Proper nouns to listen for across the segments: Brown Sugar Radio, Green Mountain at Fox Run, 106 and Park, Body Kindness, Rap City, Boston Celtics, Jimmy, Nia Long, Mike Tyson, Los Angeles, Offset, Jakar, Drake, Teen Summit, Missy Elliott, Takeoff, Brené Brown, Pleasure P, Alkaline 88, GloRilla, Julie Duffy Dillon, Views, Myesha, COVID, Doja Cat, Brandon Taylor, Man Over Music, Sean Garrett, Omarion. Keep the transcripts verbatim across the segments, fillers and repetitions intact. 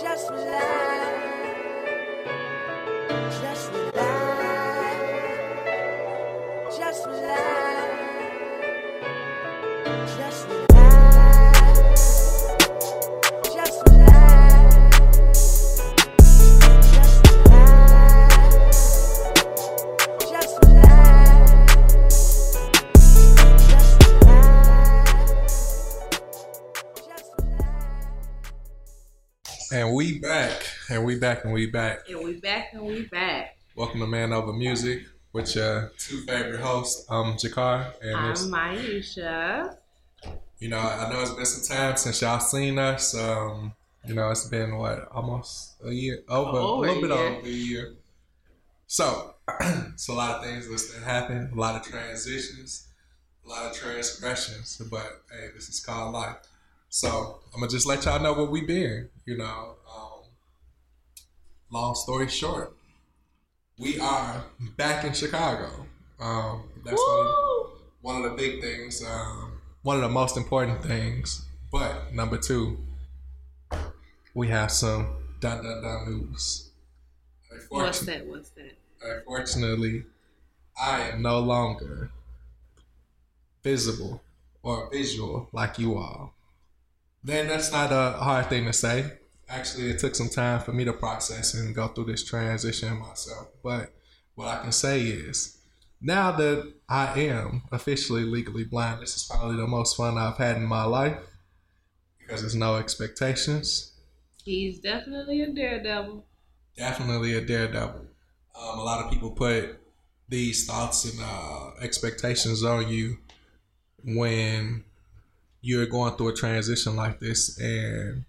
Just relax. Just relax. Just relax. Just relax. And we back, and we back, and we back. And we back, and we back. Welcome to Man Over Music with your two favorite hosts, um, Jakar. And I'm Myesha. You know, I know it's been some time since y'all seen us. Um, you know, it's been, what, almost a year? Over, oh, a little bit yeah. over a year. So, it's a lot of things that's happened, a lot of transitions, a lot of transgressions, but hey, this is called life. So, I'm going to just let y'all know where we been, you know. Um, long story short, we are back in Chicago. Um, that's one of, one of the big things, um, one of the most important things. But, number two, we have some dun-dun-dun news. What's that? What's that? Unfortunately, I am no longer visible or visual like you all. Then that's not a hard thing to say. Actually, it took some time for me to process and go through this transition myself. But what I can say is, now that I am officially legally blind, this is probably the most fun I've had in my life because there's no expectations. He's definitely a daredevil. Definitely a daredevil. Um, a lot of people put these thoughts and uh, expectations on you when you're going through a transition like this, and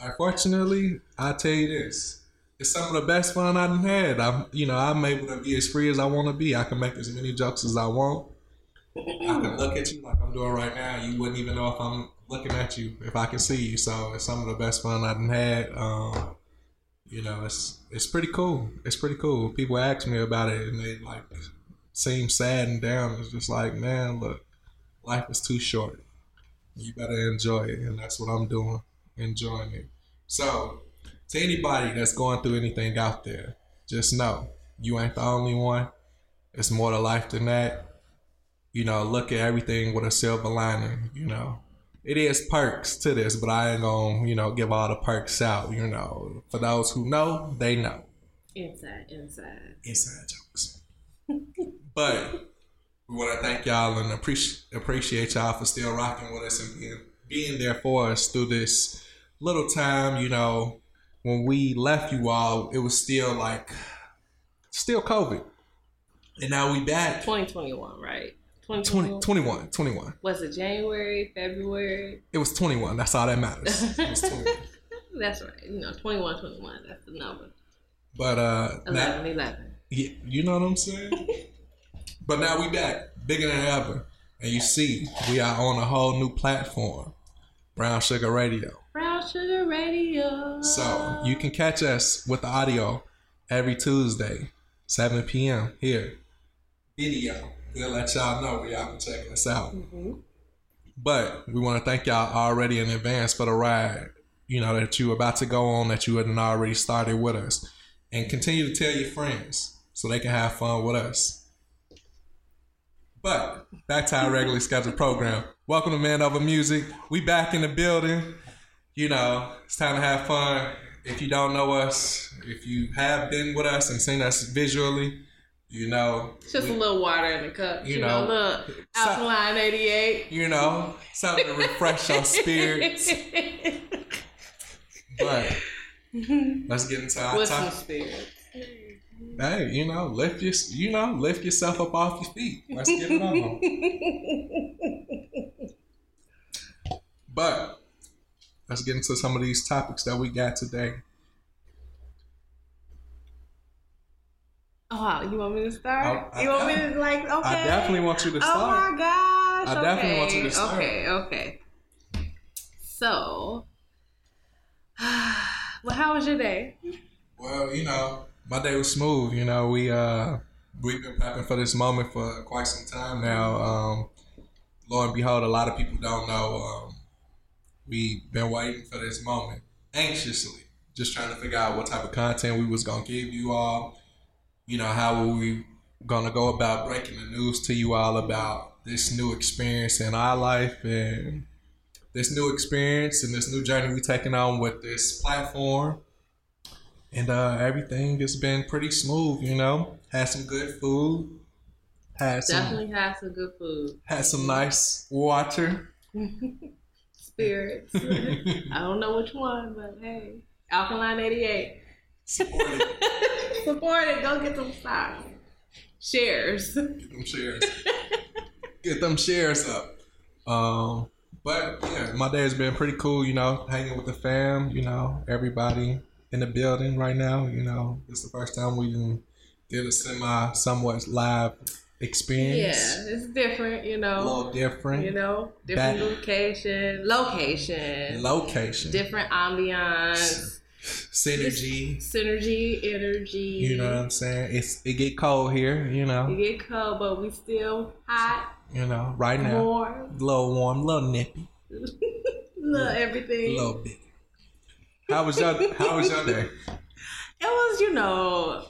unfortunately, I tell you this, it's some of the best fun I've had. I'm, you know, I'm able to be as free as I want to be. I can make as many jokes as I want. I can look at you like I'm doing right now. You wouldn't even know if I'm looking at you, if I can see you. So it's some of the best fun I've had. Um, you know, it's it's pretty cool. It's pretty cool. People ask me about it, and they like seem sad and down. It's just like, man, look, life is too short. You better enjoy it, and that's what I'm doing, enjoying it. So, to anybody that's going through anything out there, just know, you ain't the only one. It's more to life than that. You know, look at everything with a silver lining, you know. It is perks to this, but I ain't gonna, you know, give all the perks out, you know. For those who know, they know. Inside, inside. Inside jokes. But we want to thank y'all and appreciate appreciate y'all for still rocking with us and being, being there for us through this little time. You know, when we left you all, it was still like, still COVID. And now we back. twenty twenty-one, right? twenty twenty-one? twenty, twenty-one, twenty-one. Was it January, February? It was twenty-one. That's all that matters. It was twenty-one. That's right. You know, twenty-one, twenty-one. That's the number. But, uh. eleven, now, eleven. Yeah, you know what I'm saying? But now we back, bigger than ever. And you see, we are on a whole new platform, Brown Sugar Radio. Brown Sugar Radio. So you can catch us with the audio every Tuesday, seven p.m. here. Video. We'll let y'all know where y'all can check us out. Mm-hmm. But we want to thank y'all already in advance for the ride, you know, that you about to go on, that you hadn't already started with us. And continue to tell your friends so they can have fun with us. But back to our regularly scheduled program. Welcome to Man Over Music. We back in the building. You know, it's time to have fun. If you don't know us, if you have been with us and seen us visually, you know. Just we, a little water in the cup. You, you know, know, a little Alkaline eighty-eight. You know, something to refresh our spirits. But let's get into our topic. Spirits? Hey, you know, lift your, you know, lift yourself up off your feet. Let's get it on. But let's get into some of these topics that we got today. Oh, you want me to start? I, I, you want I, me to like? Okay. I definitely want you to start. Oh my gosh! I okay. definitely want you to start. Okay, okay. So, well, how was your day? Well, you know. My day was smooth, you know, we, uh, we've been prepping for this moment for quite some time now. Um, lo and behold, a lot of people don't know, um, we've been waiting for this moment. anxiously, just trying to figure out what type of content we was going to give you all. You know, how were we going to go about breaking the news to you all about this new experience in our life and this new experience and this new journey we taking on with this platform. And uh, everything has been pretty smooth, you know. Had some good food. Had some, Definitely had some good food. Had some nice water. Spirits. I don't know which one, but hey. Alkaline eighty-eight. Support it. Support it. Go get them stocks. Shares. Get them shares. Get them shares up. Um, but yeah, my day has been pretty cool, you know. Hanging with the fam, you know, everybody in the building right now, you know. It's the first time we even did a semi somewhat live experience. Yeah, it's different, you know. A little different. You know, different Back. location. Location. Location. Different ambiance. Synergy. It's synergy, energy. You know what I'm saying? It's it get cold here, you know. It get cold, but we still hot. You know, right now. Warm. A little warm, a little nippy. A little everything. A little bit. How was your How was your day? It was, you know,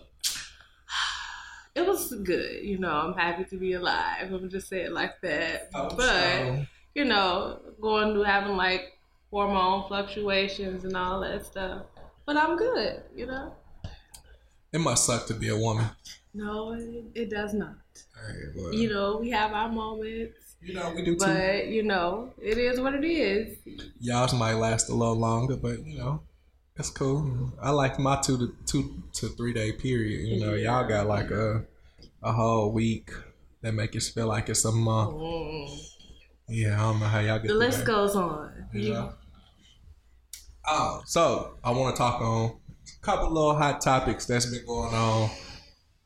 it was good. You know, I'm happy to be alive. I'm just saying it like that. Oh, but so. you know, going through having like hormone fluctuations and all that stuff. But I'm good. You know. It must suck to be a woman. No, it, it does not. All right, well. You know, we have our moments. You know, we do but, too. But, you know, it is what it is. Y'all's might last a little longer, but, you know, that's cool. I like my two to two to three day period. You know, y'all got like a a whole week that make us feel like it's a month. Mm. Yeah, I don't know how y'all get the list that. Goes on. You yeah. know? Oh, so I want to talk on a couple little hot topics that's been going on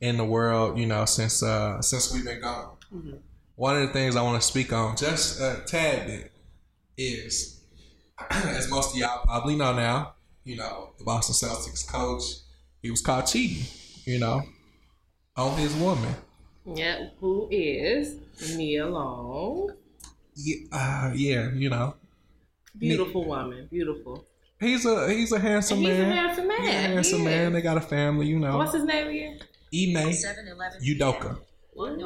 in the world, you know, since uh, since we've been gone. Mm-hmm. One of the things I want to speak on just a tad bit is, as most of y'all probably know now, you know, the Boston Celtics coach, he was caught cheating, you know, on his woman. Yeah, who is Nia Long. Yeah, uh, yeah, you know. Beautiful Nia. woman, beautiful. He's a he's a handsome he's man. He's a handsome man. He's a handsome he man. Is. They got a family, you know. What's his name again? Ime Udoka. What?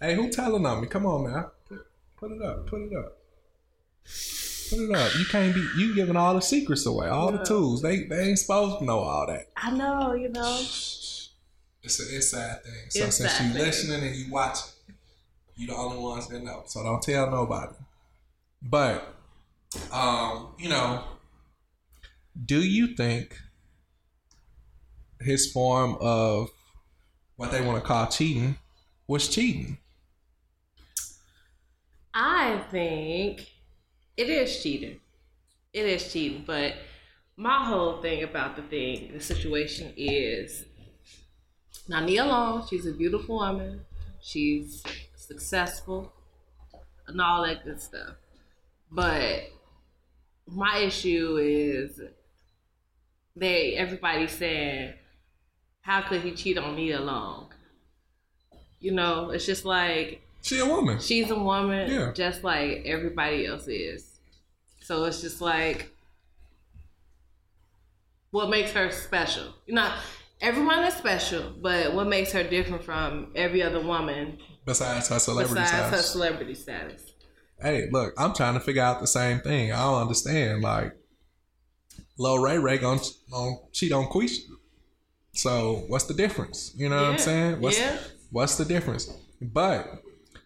Hey, who telling on me? Come on, man. Put, put it up. Put it up. Put it up. You can't be. You giving all the secrets away. All no. the tools. They they ain't supposed to know all that. I know. You know. It's an inside thing. So inside since you thing. listening and you watching, you the only ones that know. So don't tell nobody. But, um, you know, do you think his form of what they want to call cheating? What's cheating? I think it is cheating. It is cheating, but my whole thing about the thing, the situation is, now Nia Long, she's a beautiful woman, she's successful, and all that good stuff. But my issue is, they everybody's saying, how could he cheat on Nia Long? You know, it's just like... She's a woman. She's a woman, yeah. Just like everybody else is. So it's just like, what makes her special? You know, everyone is special, but what makes her different from every other woman... Besides her celebrity besides status. Besides her celebrity status. Hey, look, I'm trying to figure out the same thing. I don't understand. Like, Lil Ray Ray gonna cheat on Quisha. So, what's the difference? You know yeah. what I'm saying? What's yeah. What's the difference? But,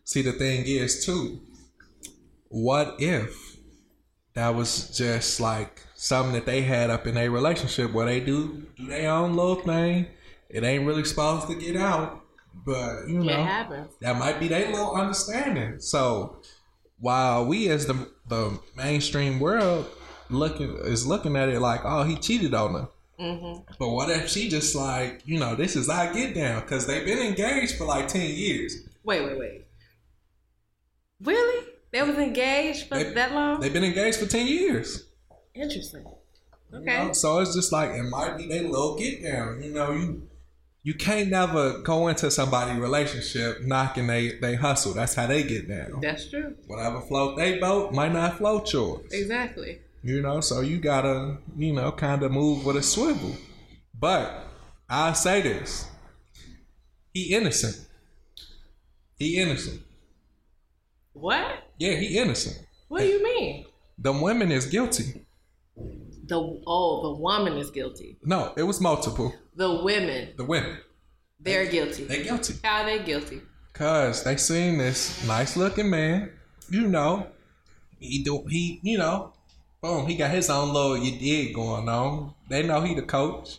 see, the thing is, too, what if that was just, like, something that they had up in their relationship where they do do their own little thing. It ain't really supposed to get out, but, you know, that might be their little understanding. So, while we as the the mainstream world looking is looking at it like, oh, he cheated on her. Mm-hmm. But what if she just like, you know, this is our get down, because they've been engaged for like ten years. Wait, wait, wait. Really? They was engaged for they, that long? They've been engaged for ten years. Interesting. Okay. You know? So it's just like, it might be their little get down. You know, you you can't never go into somebody's relationship knocking they, they hustle. That's how they get down. That's true. Whatever float they boat might not float yours. Exactly. You know, so you gotta, you know, kind of move with a swivel. But I say this. He innocent. He innocent. What? Yeah, he innocent. What do you mean? The woman is guilty. The oh, the woman is guilty. No, it was multiple. The women. The women. They're guilty. They're guilty. How are they guilty? Cause they seen this nice looking man. You know, he do he you know, boom, he got his own little you dig going on. They know he the coach.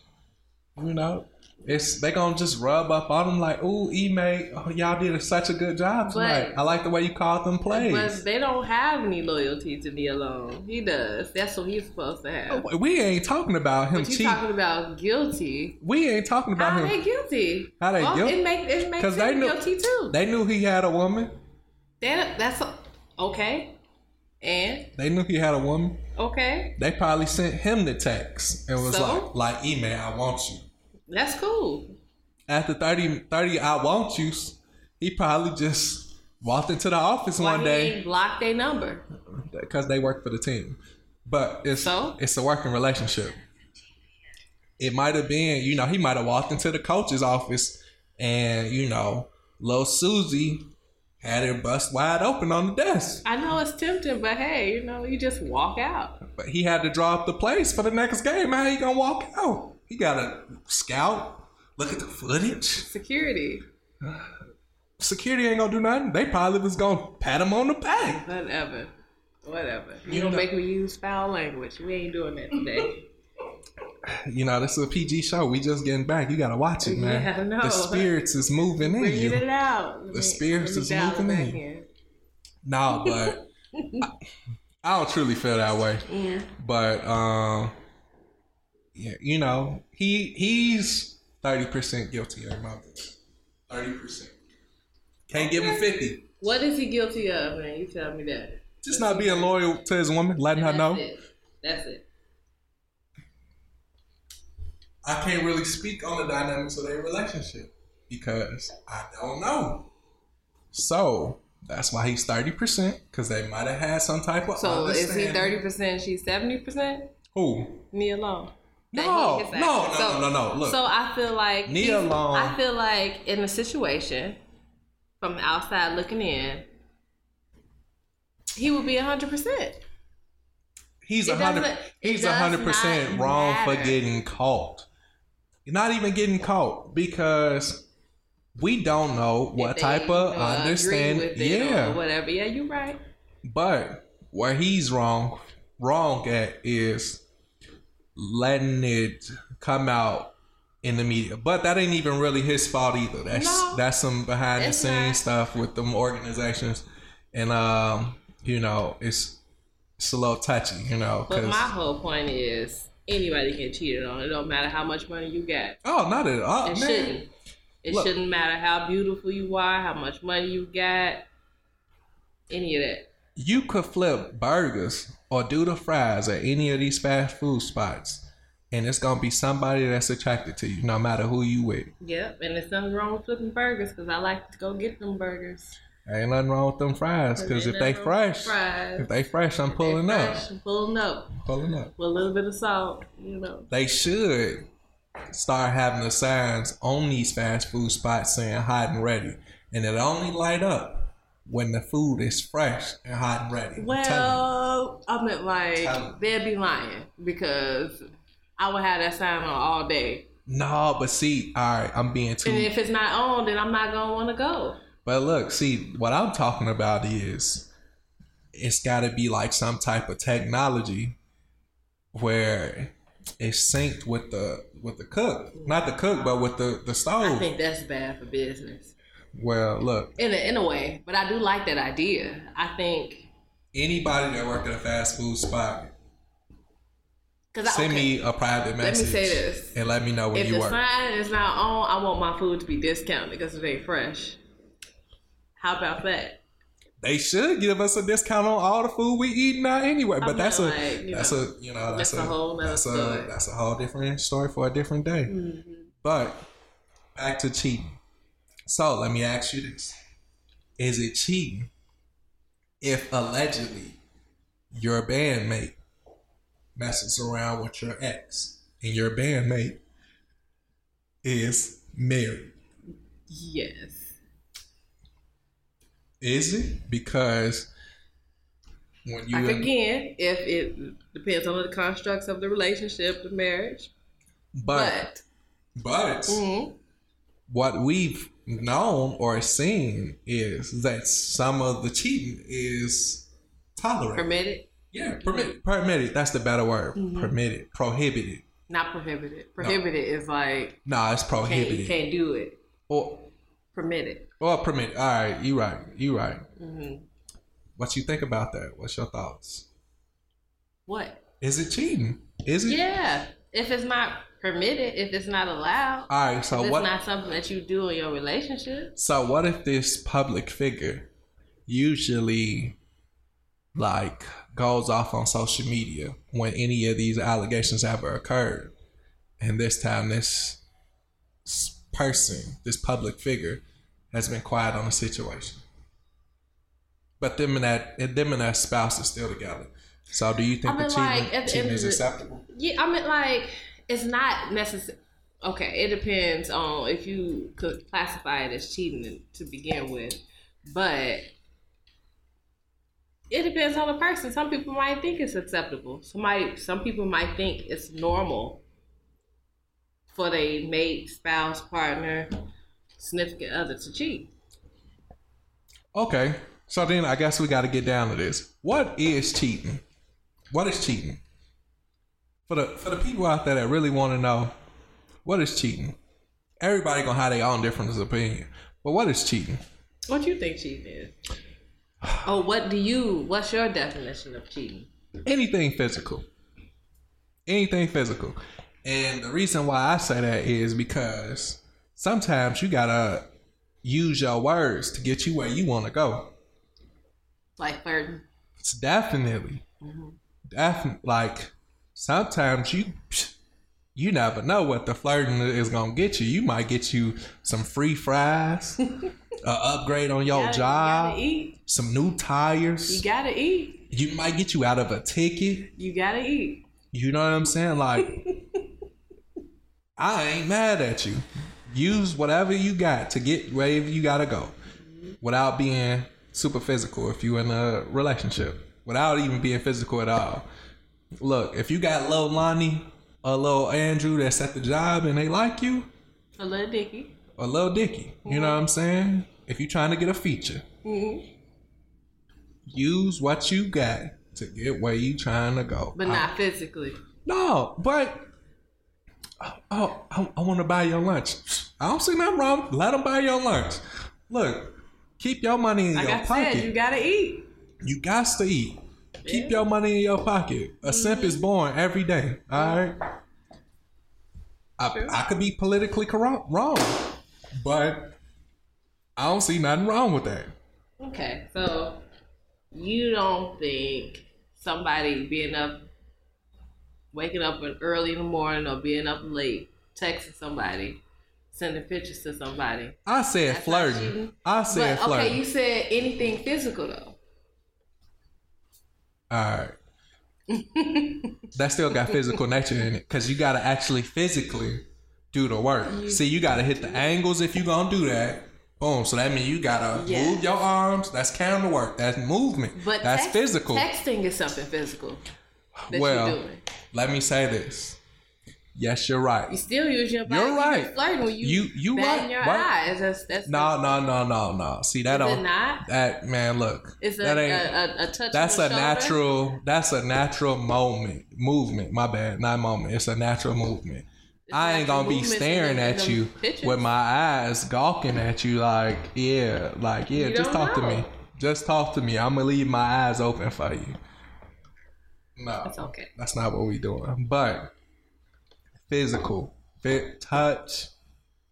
You know, it's they gonna just rub up on him like, ooh, Ime, oh, y'all did such a good job tonight. But I like the way you called them plays. But they don't have any loyalty to me alone. He does. That's what he's supposed to have. Oh, we ain't talking about him. But you cheating. Talking about guilty. We ain't talking about How him. How they guilty? How they well, guilty? It make it makes him they knew, guilty too. They knew he had a woman. That that's a, okay. And they knew he had a woman. Okay. They probably sent him the text and was so? like, like, Ime, I want you. That's cool. After thirty, thirty I want you, he probably just walked into the office Why one day. Why he blocked their number? Because they work for the team. But it's so? it's a working relationship. It might have been, you know, he might have walked into the coach's office and, you know, Lil Susie had her bust wide open on the desk. I know it's tempting, but hey, you know, you just walk out. But he had to draw up the plays for the next game. How you gonna walk out? He got a scout. Look at the footage. Security. Security ain't gonna do nothing. They probably was gonna pat him on the back. Whatever. Whatever. You, you don't know. Make me use foul language. We ain't doing that today. You know, this is a P G show. We just getting back. You gotta watch it, man. Yeah, I know. The spirits is moving in Bring you. Bring it out. The spirits is moving in you. Nah, but I, I don't truly feel that way. Yeah. But um. Yeah, you know, he he's thirty percent guilty of murder. thirty percent. Can't give him fifty. What is he guilty of, man? You tell me that. Just not being loyal to his woman, letting her know. That's it. That's it. I can't really speak on the dynamics of their relationship because I don't know. So, that's why he's thirty percent, because they might have had some type of So, is he thirty percent, she's seventy percent? Who? Nia Long. No, no, no, so, no, no, no. Look. So I feel like Nia Long. I feel like in a situation from the outside looking in, he would be a hundred percent. He's a hundred. He's a hundred percent wrong matter. for getting caught. You're not even getting caught because we don't know what type of uh, understanding. Yeah, or whatever. Yeah, you're right. But where he's wrong, wrong at is. Letting it come out in the media, but that ain't even really his fault either. That's no, that's some behind the scenes stuff with them organizations, and um, you know, it's it's a little touchy, you know. But my whole point is anybody can cheat it on. It don't matter how much money you got. Oh, not at all. It man. shouldn't. It Look, shouldn't matter how beautiful you are, how much money you got, any of that. You could flip burgers or do the fries at any of these fast food spots, and it's gonna be somebody that's attracted to you, no matter who you with. Yep, and there's nothing wrong with flipping burgers, because I like to go get them burgers. Ain't nothing wrong with them fries, because if they fresh, if they fresh, I'm pulling up. I'm pulling up. Pulling up. With a little bit of salt, you know. They should start having the signs on these fast food spots saying hot and ready, and it only light up when the food is fresh and hot and ready. Well, I meant like they'd be lying because I would have that sign on all day. No, but see, all right, I'm being too. And if it's not on, then I'm not gonna want to go. But look, see, what I'm talking about is it's got to be like some type of technology where it's synced with the with the cook, not the cook, but with the the stove. I think that's bad for business. Well, look. In a, in a way, but I do like that idea. I think anybody that worked at a fast food spot, I, send okay, me a private message. Let me say this, and let me know when if you work. If the sign is not on, I want my food to be discounted because it ain't fresh. How about that? They should give us a discount on all the food we eat now anyway. But I'm that's a like, you that's know, a you know that's, that's a, a whole that's story. a that's a whole different story for a different day. Mm-hmm. But back to cheating. So let me ask you this. Is it cheating if allegedly your bandmate messes around with your ex and your bandmate is married? Yes. Is it? Because when you... Like in, again, if it depends on the constructs of the relationship, the marriage. But, but, but mm-hmm. what we've known or seen is that some of the cheating is tolerated. Permitted? Yeah, permitted. Permitted. That's the better word. Mm-hmm. Permitted. Prohibited. Not prohibited. Prohibited no. is like... No, nah, it's prohibited. You can't, you can't do it. Or... Permitted. Or permitted. All right. You're right. You're right. Mm-hmm. What you think about that? What's your thoughts? What? Is it cheating? Is it? Yeah. If it's not permitted, if it's not allowed. All right. So if what? It's not something that you do in your relationship. So what if this public figure usually like goes off on social media when any of these allegations ever occurred? And this time this person, this public figure, has been quiet on the situation. But them and that, them and that spouse is still together. So do you think I mean, the like, cheating, cheating is acceptable? Yeah, I mean, like, it's not necessary. Okay, it depends on if you could classify it as cheating to begin with. But it depends on the person. Some people might think it's acceptable. Somebody, some people might think it's normal for their mate, spouse, partner, significant other to cheat. Okay. So then I guess we got to get down to this. What is cheating? What is cheating? For the for the people out there that really want to know, what is cheating? Everybody going to have their own different opinion. But what is cheating? What do you think cheating is? Oh, what do you, what's your definition of cheating? Anything physical. Anything physical. And the reason why I say that is because sometimes you gotta use your words to get you where you want to go. Like flirting. It's definitely, mm-hmm. definitely. Like sometimes you, you never know what the flirting is gonna get you. You might get you some free fries, an upgrade on your you gotta, job, you gotta eat. Some new tires. You gotta eat. You might get you out of a ticket. You gotta eat. You know what I'm saying? Like. I ain't mad at you. Use whatever you got to get wherever you gotta go, without being super physical. If you in a relationship, without even being physical at all. Look, if you got Lil Lonnie or Lil Andrew that's at the job and they like you, a Lil Dicky, a Lil Dicky. Mm-hmm. You know what I'm saying? If you trying to get a feature, mm-hmm. use what you got to get where you trying to go, but not I, physically. No, but. Oh, I, I want to buy your lunch. I don't see nothing wrong. Let them buy your lunch. Look, keep your money in like your I pocket. Said, you gotta eat. You got to eat. Yeah. Keep your money in your pocket. A mm-hmm. simp is born every day. All right. I, I could be politically corrupt, wrong, but I don't see nothing wrong with that. Okay, so you don't think somebody being up. Waking up early in the morning or being up late, texting somebody, sending pictures to somebody. I said That's flirting. I said but, flirting. Okay, you said anything physical though. All right. That still got physical nature in it because you got to actually physically do the work. You See, you got to hit the angles if you're going to do that. Boom. So that means you got to yes. move your arms. That's counter work. That's movement. But That's text- physical. Texting is something physical. That well, you're doing. Let me say this. Yes, you're right. You still use your body. You're right. You're flirting when you, you, you batting right, your right. eyes. That's, that's no, no, no, no, no. See that Is don't. It not? That man, look. It's a, that ain't, a, a, a touch. That's on the a shoulder? natural. That's a natural moment movement. My bad, not moment. It's a natural movement. It's I ain't gonna be staring at you pictures. with my eyes gawking at you like yeah, like yeah. You just talk know. to me. Just talk to me. I'm gonna leave my eyes open for you. No, that's okay. That's not what we doing. But physical, fit, touch,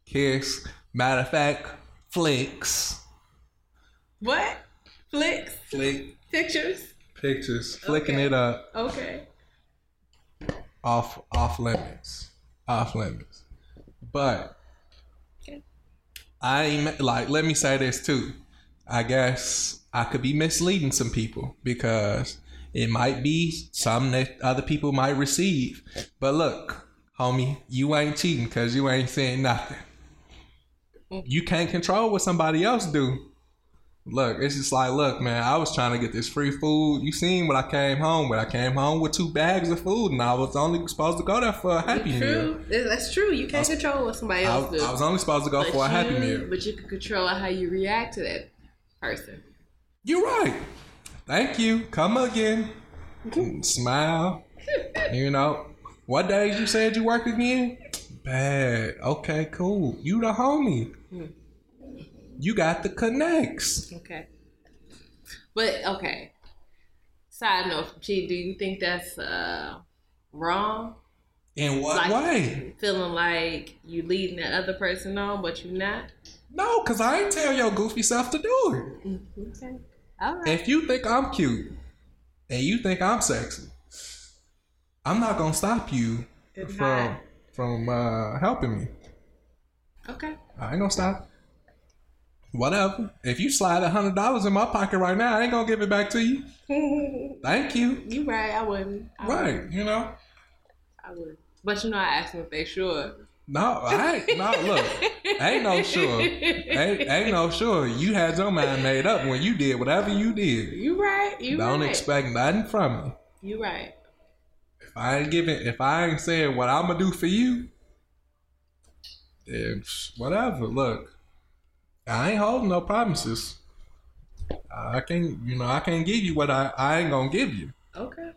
kiss. Matter of fact, flicks. What? Flicks. Flick. Pictures. Pictures. Okay. Flicking it up. Okay. Off, off limits. Off limits. But okay. I ain't like. Let me say this too. I guess I could be misleading some people because. It might be some that other people might receive. But look, homie, you ain't cheating because you ain't saying nothing. You can't control what somebody else do. Look, it's just like, look, man, I was trying to get this free food. You seen when I came home. When I came home with two bags of food, and I was only supposed to go there for a Happy Meal. That's true. You can't was, control what somebody else does. I was only supposed to go but for you, a Happy Meal. But you can control how you react to that person. You're right. Thank you. Come again. Smile. You know, what days you said you worked again? Bad. Okay, cool. You the homie. Hmm. You got the connects. Okay. But, okay. Side note, G, do you think that's uh, wrong? In what like, way? Feeling like you leading the other person on, but you're not? No, because I ain't tell your goofy self to do it. Okay. All right. If you think I'm cute and you think I'm sexy, I'm not going to stop you Good from night. from uh, helping me. Okay. I ain't going to stop. Whatever. If you slide one hundred dollars in my pocket right now, I ain't going to give it back to you. Thank you. You right. I wouldn't. I right. Wouldn't. You know? I would. But you know, I asked them if they sure. No, I ain't. No, look. Ain't no sure. Ain't, ain't no sure. You had your mind made up when you did whatever you did. You right. You Don't right. Don't expect nothing from me. You right. If I ain't giving, if I ain't saying what I'm going to do for you, then whatever. Look. I ain't holding no promises. I can't, you know, I can't give you what I, I ain't gonna give you. Okay.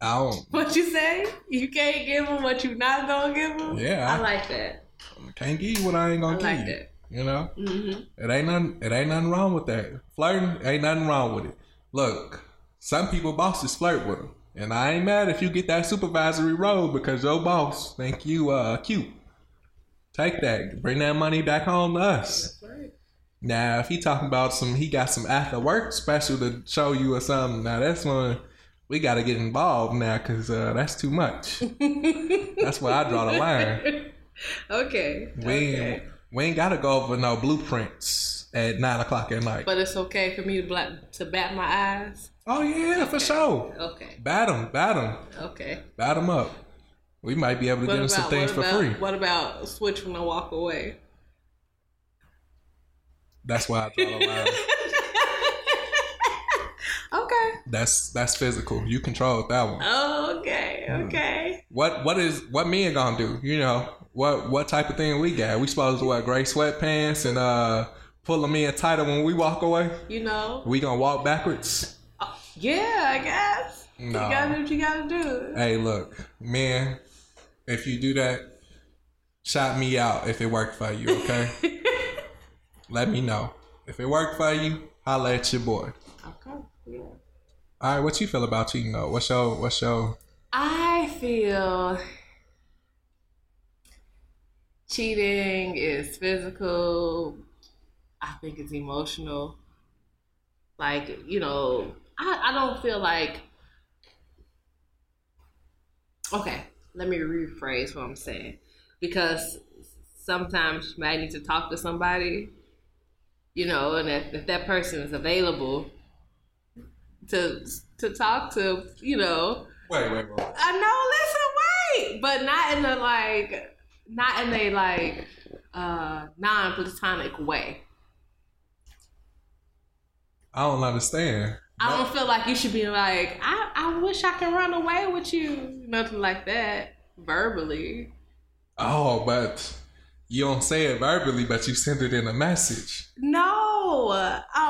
I don't. What you say? You can't give them what you not gonna give them? Yeah. I, I like that. I can't give you what I ain't gonna I give like you. That. You know? Mm-hmm. It ain't nothing, it ain't nothing wrong with that. Flirting ain't nothing wrong with it. Look, some people bosses flirt with them. And I ain't mad if you get that supervisory role because your boss think you uh cute. Take that. Bring that money back home to us. That's right. Now, if he talking about some, he got some after work special to show you or something. Now, that's when we got to get involved now because uh, that's too much. That's where I draw the line. Okay. We, okay. we ain't got to go over no blueprints at nine o'clock at night. But it's okay for me to, black, to bat my eyes? Oh, yeah, okay. For sure. Okay. Bat them. Bat them. Okay. Bat them up. We might be able to what give them some things about, for free. What about switch when I walk away? That's why I draw the line. Okay. That's that's physical. You control that one. Oh, okay, okay. Mm. What what is what men gonna do? You know what what type of thing we got? We supposed to wear gray sweatpants and uh pull them in tighter when we walk away? You know. We gonna walk backwards? Uh, yeah, I guess. No. You gotta do what you gotta do. Hey, look, man. If you do that, shout me out if it worked for you, okay? Let me know. If it worked for you, holla at your boy. Okay, yeah. All right, what you feel about cheating, though? What's your, what's your... I feel cheating is physical. I think it's emotional. Like, you know, I, I don't feel like... Okay. Let me rephrase what I'm saying, because sometimes you might need to talk to somebody, you know, and if, if that person is available to to talk to, you know. Wait, wait, wait. I know. Listen, wait, but not in a like, not in a like uh, non-platonic way. I don't understand. I don't feel like you should be like, I, I wish I could run away with you. Nothing like that, verbally. Oh, but you don't say it verbally, but you send it in a message. No.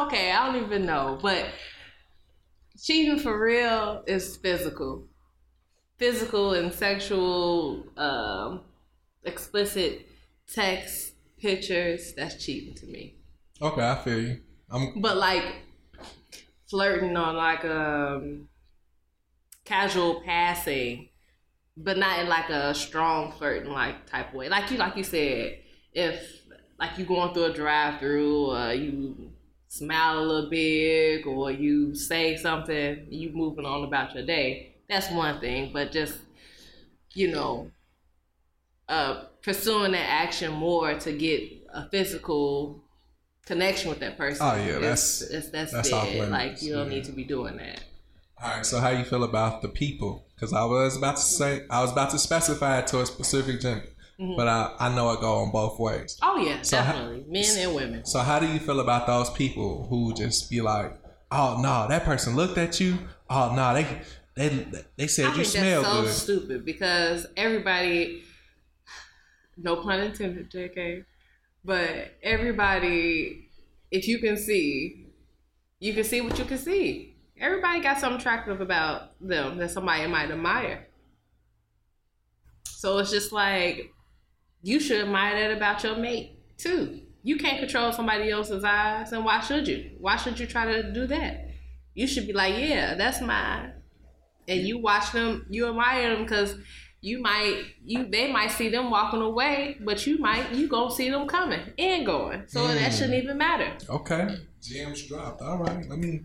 Okay, I don't even know. But cheating for real is physical. Physical and sexual, um, explicit text, pictures, that's cheating to me. Okay, I feel you. I'm... But like... flirting on like um casual passing, but not in like a strong flirting like type of way. Like you, like you said, if like you going through a drive-through, uh, you smile a little big, or you say something, you moving on about your day. That's one thing, but just you know, uh, pursuing that action more to get a physical connection with that person. Oh yeah, that's it's, it's, that's that's it. Like you don't yeah. need to be doing that. All right, so how you feel about the people? Because I was about to say, I was about to specify it to a specific gender, mm-hmm. but I, I know it go on both ways. Oh yeah, so definitely, how, men and women. So how do you feel about those people who just be like, oh no, that person looked at you. Oh no, they they they said I you smell good. I think that's so good. Stupid because everybody, no pun intended, J K, but everybody, if you can see, you can see what you can see. Everybody got something attractive about them that somebody might admire. So it's just like, you should admire that about your mate, too. You can't control somebody else's eyes, and why should you? Why should you try to do that? You should be like, yeah, that's mine. And you watch them, you admire them, because you might, you they might see them walking away, but you might, you gonna see them coming and going. So mm. that shouldn't even matter. Okay. Gems dropped. All right. Let me...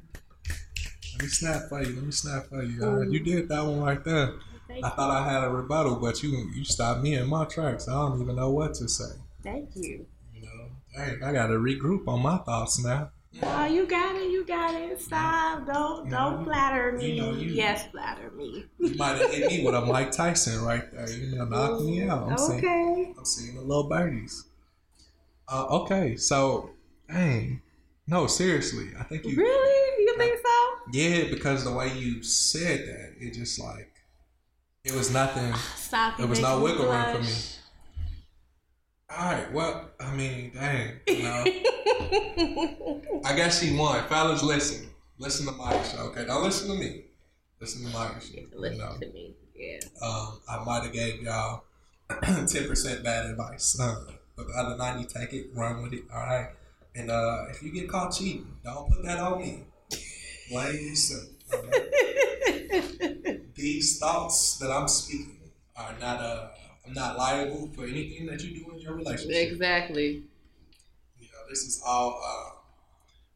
Let me snap for you. Let me snap for you. All right. You did that one right there. Thank I you. Thought I had a rebuttal, but you you stopped me in my tracks. I don't even know what to say. Thank you. You know, dang, I got to regroup on my thoughts now. Oh, you got it. You got it. Stop. Yeah. Don't you don't know, flatter me. You know, you, yes, flatter me. You might have hit me with a Mike Tyson right there. You know, knocked me out. I'm okay. Seeing, I'm seeing the little birdies. Uh, okay, so, dang. No, seriously. I think you... Really? You think so? Yeah, because the way you said that, it just like, it was nothing. Stop. It was no wiggle room for me. All right. Well, I mean, dang. You know? I guess she won. Fellas, listen. Listen to my show. Okay. Don't listen to me. Listen to my show. Listen know? to me. Yeah. Um, I might have gave y'all ten percent bad advice. Uh, but the other ninety, take it. Run with it. All right. And uh, if you get caught cheating, don't put that on me. Blame yourself. Right? These thoughts that I'm speaking are not. Uh, I'm not liable for anything that you do in your relationship. Exactly. You know, this is all. Uh,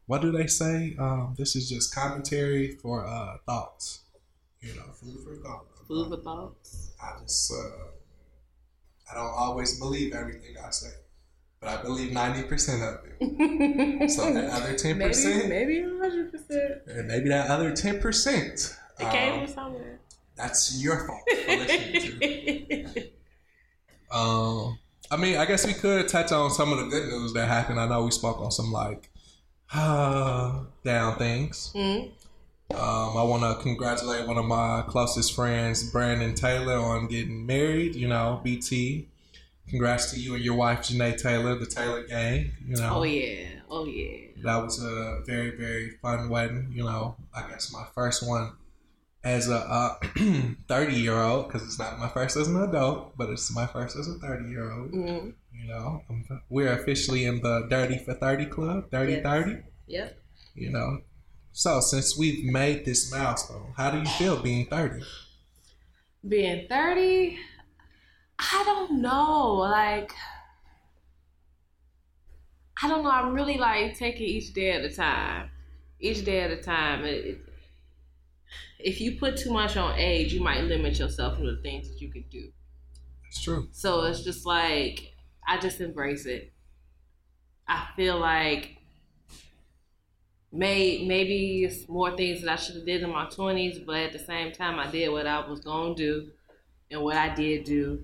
what do they say? Um, this is just commentary for uh, thoughts. You know, food for thought. Food for thoughts. I just. Uh, I don't always believe everything I say. But I believe ninety percent of it. So that other ten percent. Maybe, maybe one hundred percent. And maybe that other ten percent. It came um, from somewhere. That's your fault for listening to. um, I mean, I guess we could touch on some of the good news that happened. I know we spoke on some, like, uh, down things. Mm-hmm. Um, I want to congratulate one of my closest friends, Brandon Taylor, on getting married. You know, B T. Congrats to you and your wife, Janae Taylor, the Taylor gang. You know. Oh yeah, oh yeah. That was a very, very fun wedding. You know, I guess my first one as a thirty-year-old, uh, because it's not my first as an adult, but it's my first as a thirty-year-old. Mm-hmm. You know, we're officially in the Dirty for thirty Club, Dirty thirty. Yep. You know, so since we've made this milestone, how do you feel being thirty? Being thirty. I don't know, like, I don't know, I'm really, like, taking each day at a time, each day at a time. It, it, if you put too much on age, you might limit yourself to the things that you can do. That's true. So it's just like, I just embrace it. I feel like may, maybe it's more things that I should have did in my twenties, but at the same time, I did what I was going to do and what I did do.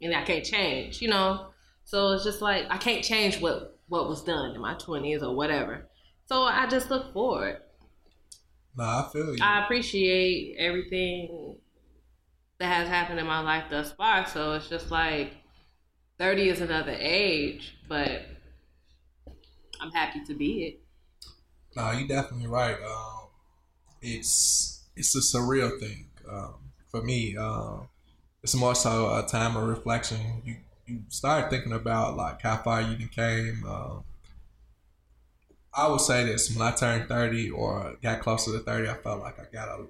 And I can't change, you know? So it's just like, I can't change what, what was done in my twenties or whatever. So I just look forward. Nah, I feel you. I appreciate everything that has happened in my life thus far. So it's just like, thirty is another age, but I'm happy to be it. Nah, you're definitely right. Um, it's, it's a surreal thing. Um, for me, um, it's more so a time of reflection. You you start thinking about like how far you came. Um, I would say this: when I turned thirty or got closer to thirty, I felt like I got a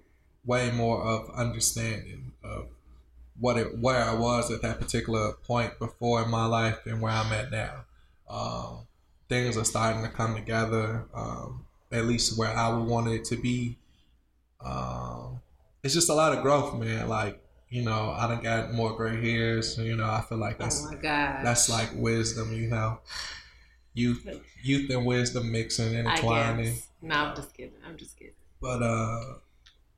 way more of understanding of what it where I was at that particular point before in my life and where I'm at now. Um, things are starting to come together, um, at least where I would want it to be. Um, it's just a lot of growth, man. Like. You know, I done got more gray hairs. So, you know, I feel like that's oh my gosh. That's like wisdom. You know, youth, youth and wisdom mixing, intertwining. I guess. No, I'm just kidding. I'm just kidding. But uh,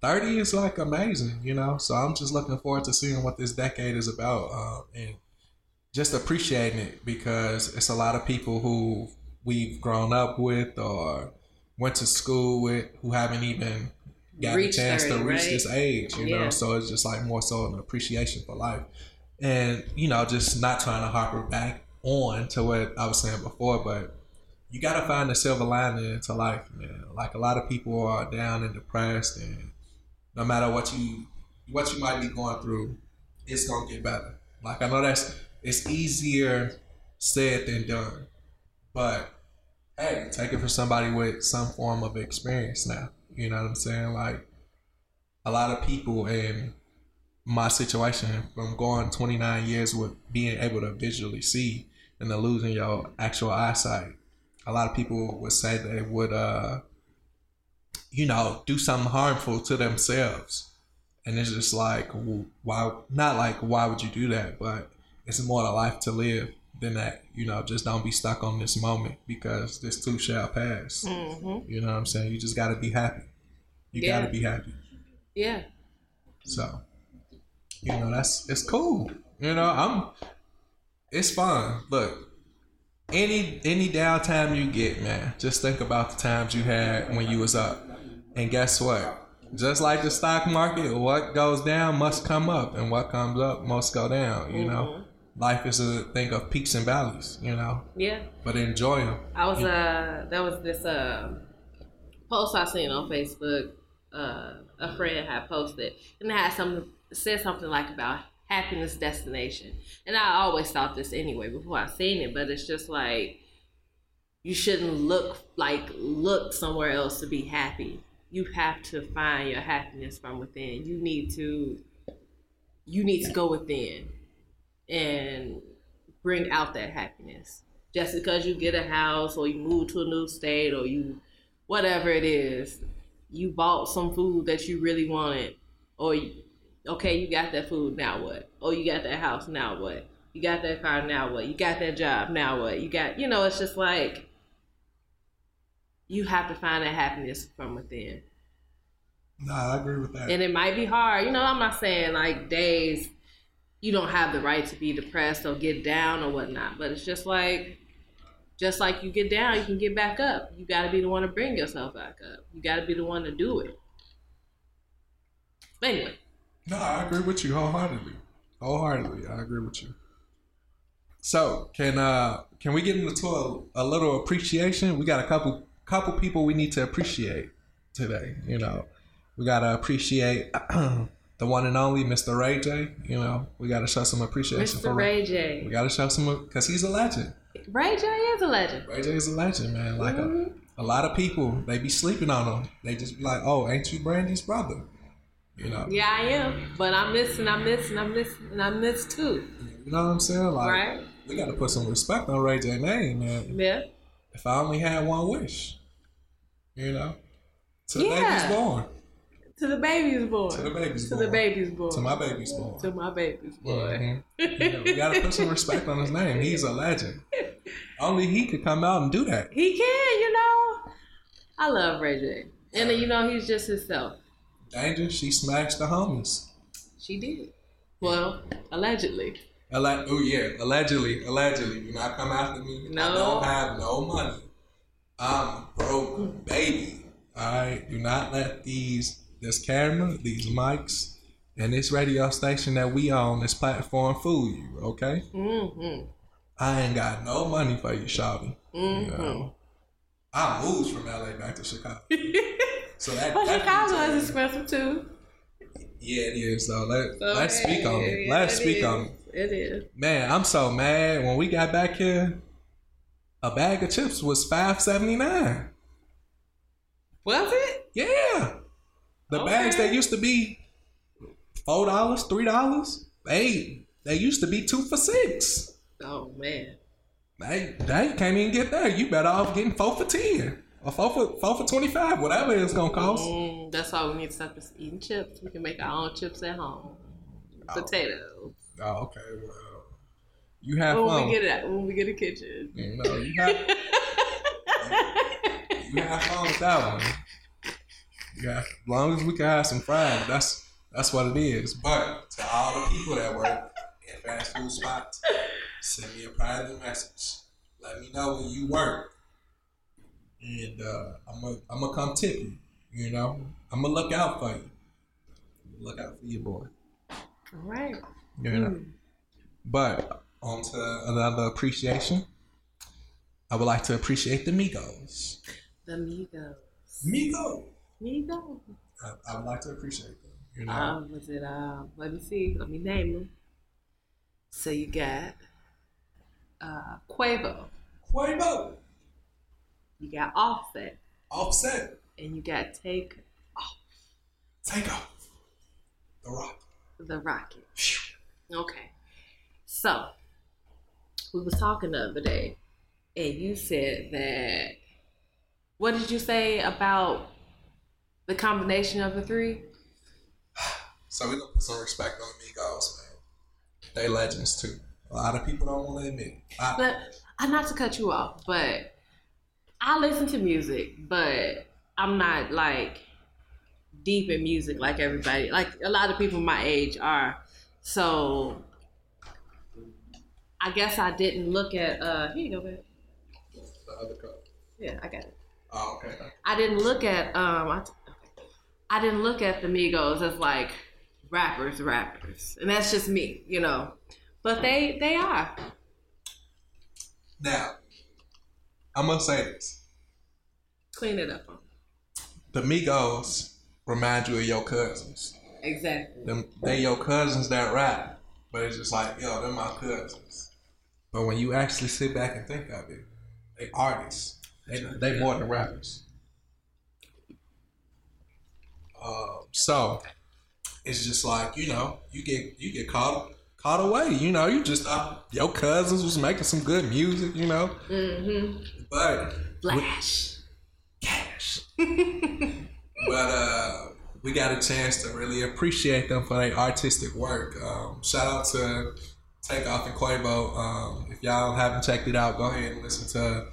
thirty is like amazing, you know? So I'm just looking forward to seeing what this decade is about, um, and just appreciating it, because it's a lot of people who we've grown up with or went to school with who haven't even got reach a chance thirty, to reach right? this age, you yeah. know? So it's just like more so an appreciation for life. And, you know, just not trying to harper back on to what I was saying before, but you got to find the silver lining to life, man. Like, a lot of people are down and depressed, and no matter what you what you might be going through, it's going to get better. Like, I know that's it's easier said than done, but hey, take it for somebody with some form of experience now. You know what I'm saying? Like, a lot of people in my situation, from going twenty-nine years with being able to visually see and then losing your actual eyesight, a lot of people would say they would, uh, you know, do something harmful to themselves. And it's just like, why? Not like, why would you do that? But it's more a life to live than that. You know, just don't be stuck on this moment, because this too shall pass. Mm-hmm. You know what I'm saying? You just got to be happy. You yeah. got to be happy. Yeah. So, you know, that's, it's cool. You know, I'm, it's fun. Look. Any any downtime you get, man, just think about the times you had when you was up. And guess what? Just like the stock market, what goes down must come up, and what comes up must go down, you mm-hmm. know? Life is a thing of peaks and valleys, you know? Yeah. But enjoy them. I was, uh, that was this uh, post I seen on Facebook. Uh, a friend had posted, and it had something, said something like about happiness destination. And I always thought this anyway before I seen it, but it's just like, you shouldn't look like look somewhere else to be happy. You have to find your happiness from within. You need to you need to go within and bring out that happiness. Just because you get a house or you move to a new state or you whatever it is, you bought some food that you really wanted, or you, okay, you got that food, now what? Oh, you got that house, now what? You got that car, now what? You got that job, now what? You got, you know, it's just like, you have to find that happiness from within. No, I agree with that. And it might be hard. You know, I'm not saying like days, you don't have the right to be depressed or get down or whatnot, but it's just like, just like you get down, you can get back up. You got to be the one to bring yourself back up. You got to be the one to do it. But anyway. No, I agree with you wholeheartedly. Wholeheartedly, I agree with you. So, can uh, can we get into a, a little appreciation? We got a couple couple people we need to appreciate today. You know, we gotta appreciate the one and only Mister Ray J. You know, we gotta show some appreciation Mister for Ray J. We gotta show some, because he's a legend. Ray J is a legend. Ray J is a legend, man. Like mm-hmm. a, a lot of people, they be sleeping on him. They just be like, "Oh, ain't you Brandy's brother?" You know? Yeah, I am. But I'm missing, I'm missing, I'm missing, and I miss too. You know what I'm saying? Like, right? We got to put some respect on Ray J name, man. Yeah. If I only had one wish, you know? To the yeah. baby's born. To the baby's born. To the baby's to born. To the baby's born. To my baby's born. To my baby's born. Mm-hmm. You know, we got to put some respect on his name. He's a legend. Only he could come out and do that. He can, you know? I love Ray J. And, you know, he's just himself. Danger, she smashed the homies. She did. Well, allegedly. Alleg- oh, yeah, allegedly, allegedly. Do not come after me. No. I don't have no money. I'm broke, baby. All right? Do not let these, this camera, these mics, and this radio station that we own, this platform, fool you, okay? Mm-hmm. I ain't got no money for you, shawty. Mm-hmm. You know? I moved from L A back to Chicago. So that, but that Chicago is expensive too. Yeah, it is. So let, so let's hey, speak on it. Let's it speak is. on it. It is. Man, I'm so mad. When we got back here, a bag of chips was five seventy-nine. Was it? Yeah. The okay. bags that used to be four dollars, three dollars, hey, they used to be two for six. Oh man. They they can't even get there. You better off getting four for ten. Or four for four for twenty five, whatever it's gonna cost. Mm, that's why we need to stop just eating chips. We can make our own chips at home. Oh. Potatoes. Oh, okay. Well, you have when fun. When we get it out, when we get a kitchen. You know, you have you, you have fun with that one. Yeah, as long as we can have some fries, that's that's what it is. But to all the people that work in fast food spots, send me a private message. Let me know when you work, and uh, I'm gonna I'm gonna come tip you. You know, I'm gonna look out for you. Look out for your boy. All right. You know, mm. But on to another appreciation. I would like to appreciate the Migos. The Migos. Migos. Migos. I, I would like to appreciate them. You know. Um, was it? Uh, let me see. Let me name them. So you got uh, Quavo. Quavo. You got Offset. Offset. And you got Takeoff. Takeoff. The Rocket. The Rocket. Okay. So we was talking the other day, and you said that. What did you say about the combination of the three? So we're gonna put some respect on Migos, man. They legends too. A lot of people don't want to admit it. But I'm not to cut you off, but I listen to music, but I'm not like deep in music like everybody, like a lot of people my age are. So I guess I didn't look at. Uh, here you go, babe. The other cup. Yeah, I got it. Oh, okay. I didn't look at um, I, okay. I didn't look at the Migos as like rappers, rappers, and that's just me, you know. But they they are. Now, I'm gonna say this. Clean it up. The Migos remind you of your cousins. Exactly. Them, they your cousins that rap, but it's just like, yo, they're my cousins. But when you actually sit back and think of it, they artists. They, they more than rappers. Uh, so it's just like, you know, you get you get caught caught away. You know, you just uh, your cousins was making some good music. You know, mm-hmm. But flash cash. But uh, we got a chance to really appreciate them for their artistic work. Um, shout out to Takeoff and Quavo. Um, if y'all haven't checked it out, go ahead and listen to.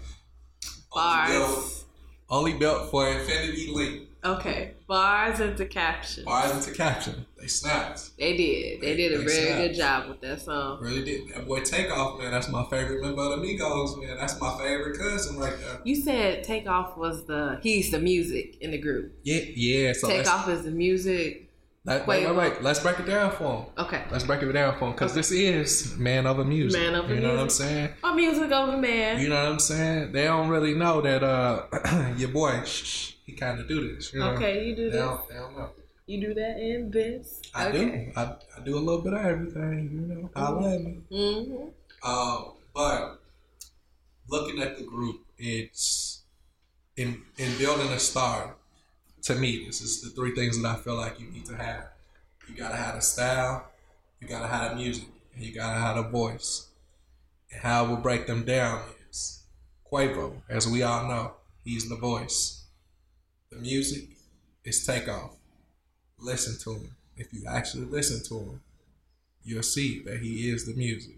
Bars. Only built, only built for Infinity Link. Okay. Bars into caption. Bars into caption. They snapped. They did. They, they did a they very snapped. Good job with that song. Really did. That boy Takeoff, man, that's my favorite member of the Migos, man. That's my favorite cousin right there. You said Takeoff was the, he's the music in the group. Yeah, yeah. So Takeoff is the music. That, wait, wait, wait, wait. Let's break it down for him. Okay. Let's break it down for him because okay. This is man over music. Man over music. You know music. What I'm saying? Or music over man. You know what I'm saying? They don't really know that uh, your boy, shh, he kind of do this. You know? Okay, you do they this. Don't, they don't know. You do that and this. I okay. do. I, I do a little bit of everything, you know. I love it. Mm-hmm. Uh, but looking at the group, it's in, in building a star. To me, this is the three things that I feel like you need to have. You gotta have the style, you gotta have the music, and you gotta have the voice. And how we'll break them down is Quavo, as we all know, he's the voice. The music is Takeoff. Listen to him. If you actually listen to him, you'll see that he is the music.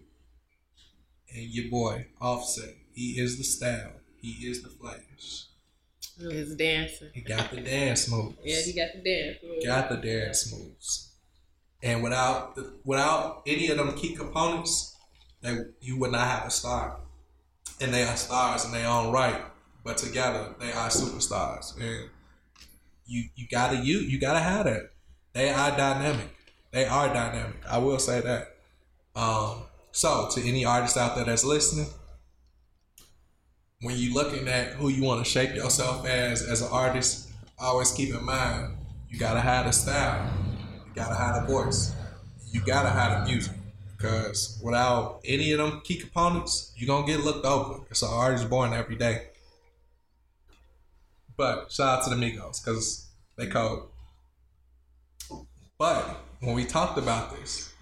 And your boy, Offset, he is the style, he is the flash. His dancing. He got the dance moves. Yeah, he got the dance moves. Got the dance moves. And without the, without any of them key components, they, you would not have a star. And they are stars in their own right. But together, they are superstars. And you you gotta you you gotta have that. They are dynamic. They are dynamic. I will say that. Um, so to any artist out there that's listening. When you're looking at who you want to shape yourself as, as an artist, always keep in mind, you gotta have the style, you gotta have the voice, you gotta have the music, because without any of them key components, you're gonna get looked over. It's an artist born every day. But shout out to the Migos, because they code. But when we talked about this,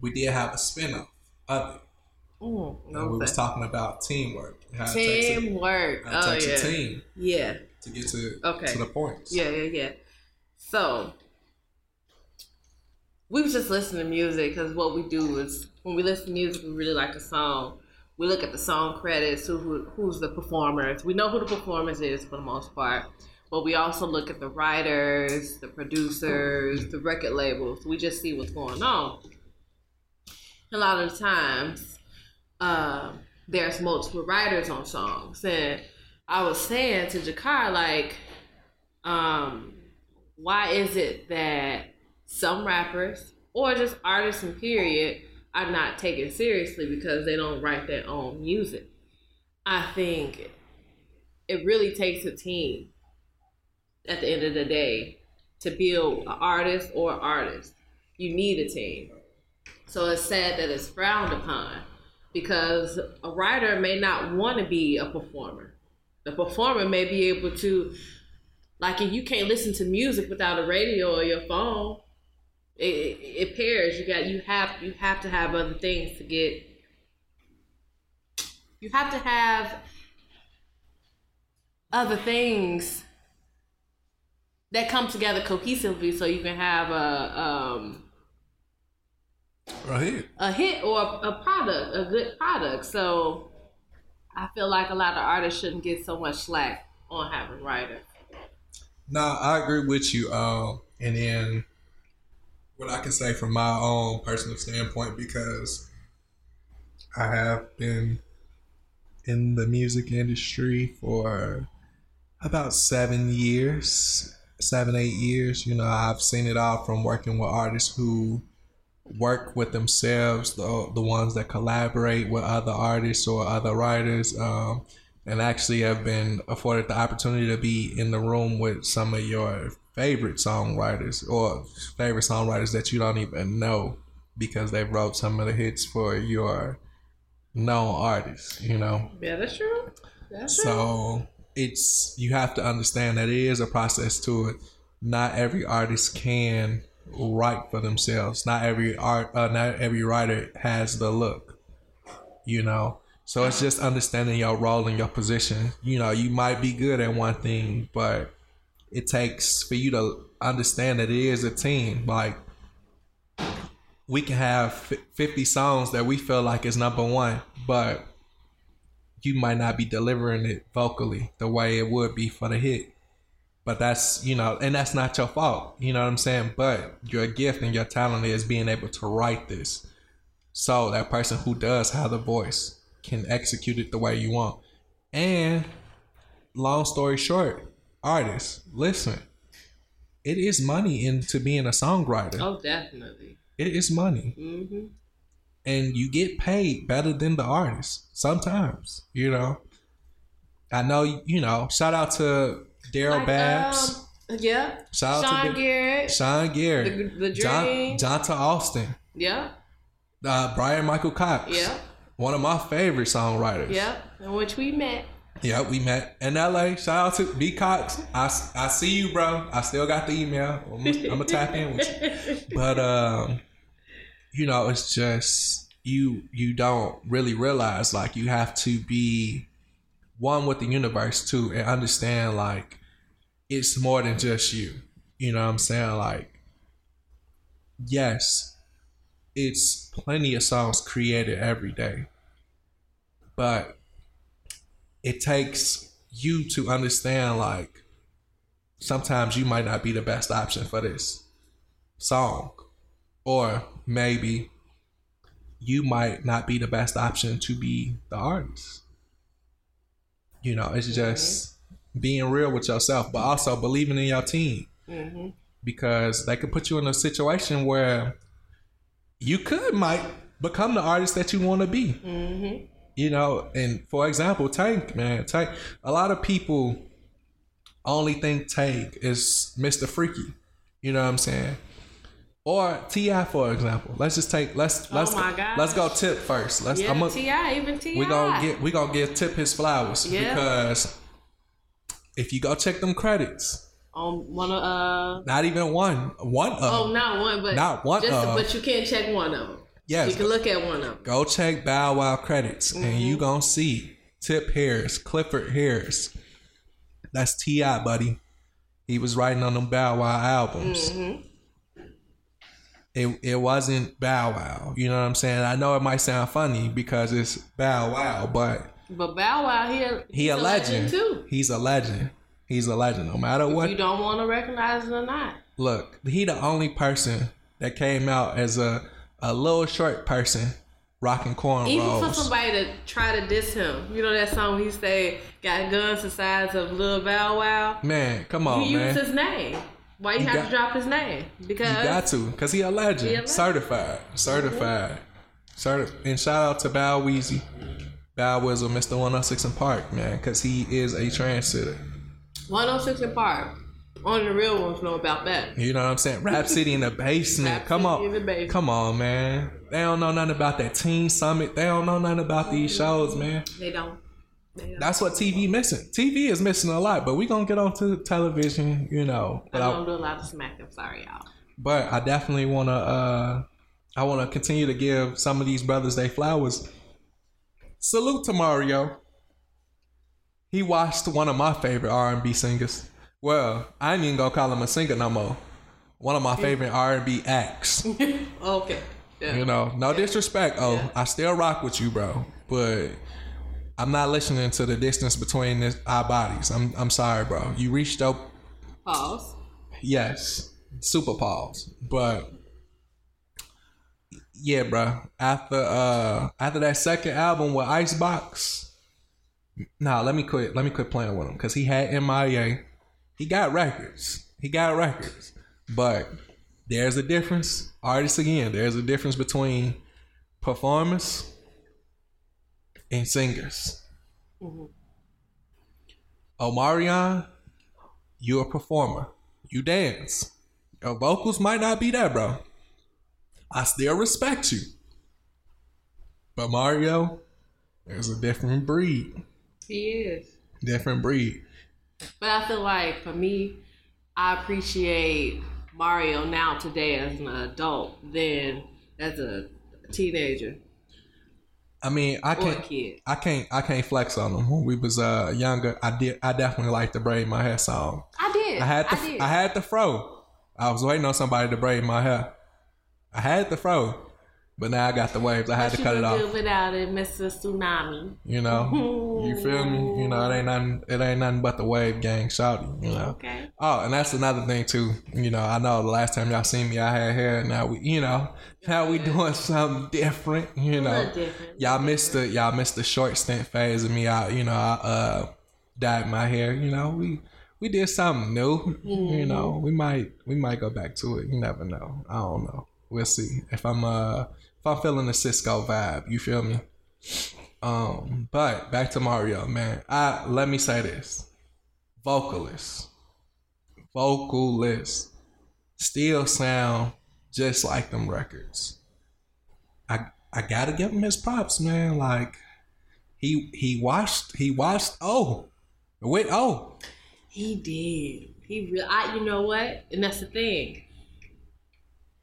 we did have a spin-off of it. Ooh, no we was talking about teamwork. Teamwork. Oh yeah. Team yeah. To get to okay. to the points. Yeah, yeah, yeah. So we was just listening to music because what we do is when we listen to music, we really like a song. We look at the song credits, who, who who's the performers. We know who the performers is for the most part. but we also look at the writers, the producers, the record labels. We just see what's going on. A lot of the times, uh, there's multiple writers on songs. And I was saying to Jakar, like, um, why is it that some rappers or just artists in period are not taken seriously because they don't write their own music? I think it really takes a team at the end of the day to build an artist or artist. You need a team. So it's sad that it's frowned upon because a writer may not want to be a performer. The performer may be able to, like, if you can't listen to music without a radio or your phone, it, it pairs. You got, you have, you have to have other things to get. You have to have other things that come together cohesively so you can have a um, a hit, a hit or a product, a good product. So I feel like a lot of artists shouldn't get so much slack on having writers. No, I agree with you. Um, and then what I can say from my own personal standpoint, because I have been in the music industry for about seven years, seven, eight years. You know, I've seen it all from working with artists who work with themselves, the the ones that collaborate with other artists or other writers, um, and actually have been afforded the opportunity to be in the room with some of your favorite songwriters or favorite songwriters that you don't even know because they wrote some of the hits for your known artists, you know? Yeah, that's true. That's true. So it's, you have to understand that it is a process to it. Not every artist can write for themselves. Not every art, uh, not every writer has the look, you know? So it's just understanding your role and your position. You know, you might be good at one thing, but it takes for you to understand that it is a team. Like, we can have fifty songs that we feel like is number one, but you might not be delivering it vocally the way it would be for the hit. But that's, you know, and that's not your fault. You know what I'm saying? But your gift and your talent is being able to write this. So that person who does have the voice can execute it the way you want. And long story short, artists, listen, it is money into being a songwriter. Oh, definitely. It is money. Mm-hmm. And you get paid better than the artist sometimes, you know. I know, you know, shout out to Daryl like, Babs. Um, yeah. Shout Sean out to the, Garrett. Sean Garrett. The, the Dream. Jonta Austin. Yeah. Uh, Brian Michael Cox. Yeah. One of my favorite songwriters. Yeah. In which we met. Yeah, we met in L A. Shout out to B. Cox. I, I see you, bro. I still got the email. I'm going to tap in with you. But, um... you know, it's just you you don't really realize, like, you have to be one with the universe too and understand, like, it's more than just you. You know what I'm saying? Like, yes, it's plenty of songs created every day, but it takes you to understand, like, sometimes you might not be the best option for this song, or maybe you might not be the best option to be the artist. You know, it's just mm-hmm. being real with yourself, but also believing in your team, mm-hmm. because they could put you in a situation where you could might become the artist that you want to be. Mm-hmm. You know, and for example, Tank, man, Tank. A lot of people only think Tank is Mister Freaky. You know what I'm saying? Or T I, for example. Let's just take let's let's oh let's go Tip first. Let's yeah, T I, even T I. We gonna get we gonna give Tip his flowers, yeah. Because if you go check them credits on um, one of uh not even one one of oh not one but not one just, of, but you can't check one of them. Yes, you can look at one of them. Go check Bow Wow credits, mm-hmm. and you gonna see Tip Harris, Clifford Harris. That's T I, buddy. He was writing on them Bow Wow albums. Mm-hmm. It it wasn't Bow Wow. You know what I'm saying? I know it might sound funny because it's Bow Wow, but... But Bow Wow, he a, he's he a, a legend. legend too. He's a legend. He's a legend, no matter what. If you don't want to recognize it or not. Look, he the only person that came out as a, a little short person rocking cornrows. Even for somebody to try to diss him. You know that song he said, got guns the size of Lil Bow Wow? Man, come on, you man. You use his name. Why you, you have got, to drop his name? Because you got to, because he a legend. He a legend. Certified. Certified. Mm-hmm. Certi- and shout out to Bow Weezy. Bow was with Mister one oh six and Park, man, because he is a trendsetter. one oh six and Park. Only the real ones know about that. You know what I'm saying? Rap City in the basement. Rap Come City on. In the basement. Come on, man. They don't know nothing about that Teen Summit. They don't know nothing about these shows, man. They don't. They don't. That's what T V missing. T V is missing a lot, but we're going to get on to television, you know. But I don't do a lot of smack. I'm sorry, y'all. But I definitely want to, uh, I want to continue to give some of these brothers their flowers. Salute to Mario. He watched one of my favorite R and B singers. Well, I ain't even gonna call him a singer no more. One of my favorite R and B acts. Okay. Yeah. You know, no yeah. disrespect. Oh, yeah. I still rock with you, bro. But I'm not listening to the distance between this, our bodies. I'm I'm sorry, bro. You reached out. Pause. Yes. Super pause. But yeah, bro. After uh after that second album with Icebox, nah, let me quit. Let me quit playing with him because he had M I A. He got records. He got records. But there's a difference. Artists, again, there's a difference between performers and singers. Mm-hmm. Omarion, you're a performer. You dance. Your vocals might not be there, bro. I still respect you. But Mario, there's a different breed. He is. Different breed. But I feel like, for me, I appreciate Mario now today as an adult than as a teenager. I mean, I can't, kid. I can't, I can't flex on him. When we was uh, younger, I did, I definitely liked the braid my hair song. I did. I had the, I did. I had the fro. I was waiting on somebody to braid my hair. I had the fro, but now I got the waves. I had but to cut it off. Without it, Mister Tsunami. You know, you feel me? You know, it ain't nothing. It ain't nothing but the wave gang, shouty. You know. Okay. Oh, and that's another thing too. You know, I know the last time y'all seen me, I had hair. Now we, you know, now we doing something different. You know, different. y'all missed the y'all missed the short stint phase of me. I, you know, I uh, dyed my hair. You know, we we did something new. Mm. You know, we might we might go back to it. You never know. I don't know. We'll see if I'm uh. If I'm feeling the Cisco vibe, you feel me? Um, but back to Mario, man. I let me say this. Vocalists. Vocalists still sound just like them records. I I gotta give him his props, man. Like he he watched he watched oh. Wait, oh. He did. He really I you know what? And that's the thing.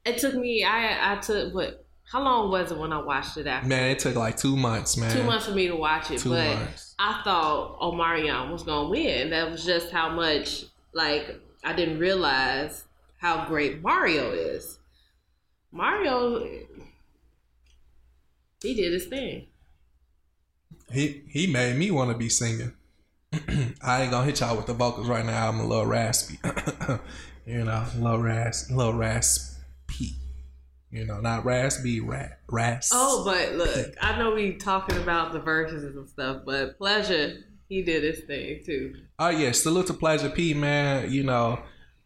It took me I I took what How long was it when I watched it after? Man, it took like two months, man. Two months for me to watch it. Two but months. I thought Omarion was going to win. That was just how much, like, I didn't realize how great Mario is. Mario, he did his thing. He he made me want to be singing. I ain't going to hit y'all with the vocals right now. I'm a little raspy. You know, a little raspy. A little raspy. You know, not raspy, rat, ras. Oh, but look, I know we talking about the verses and stuff, but Pleasure, he did his thing too. Oh yeah, salute to Pleasure P, man. You know,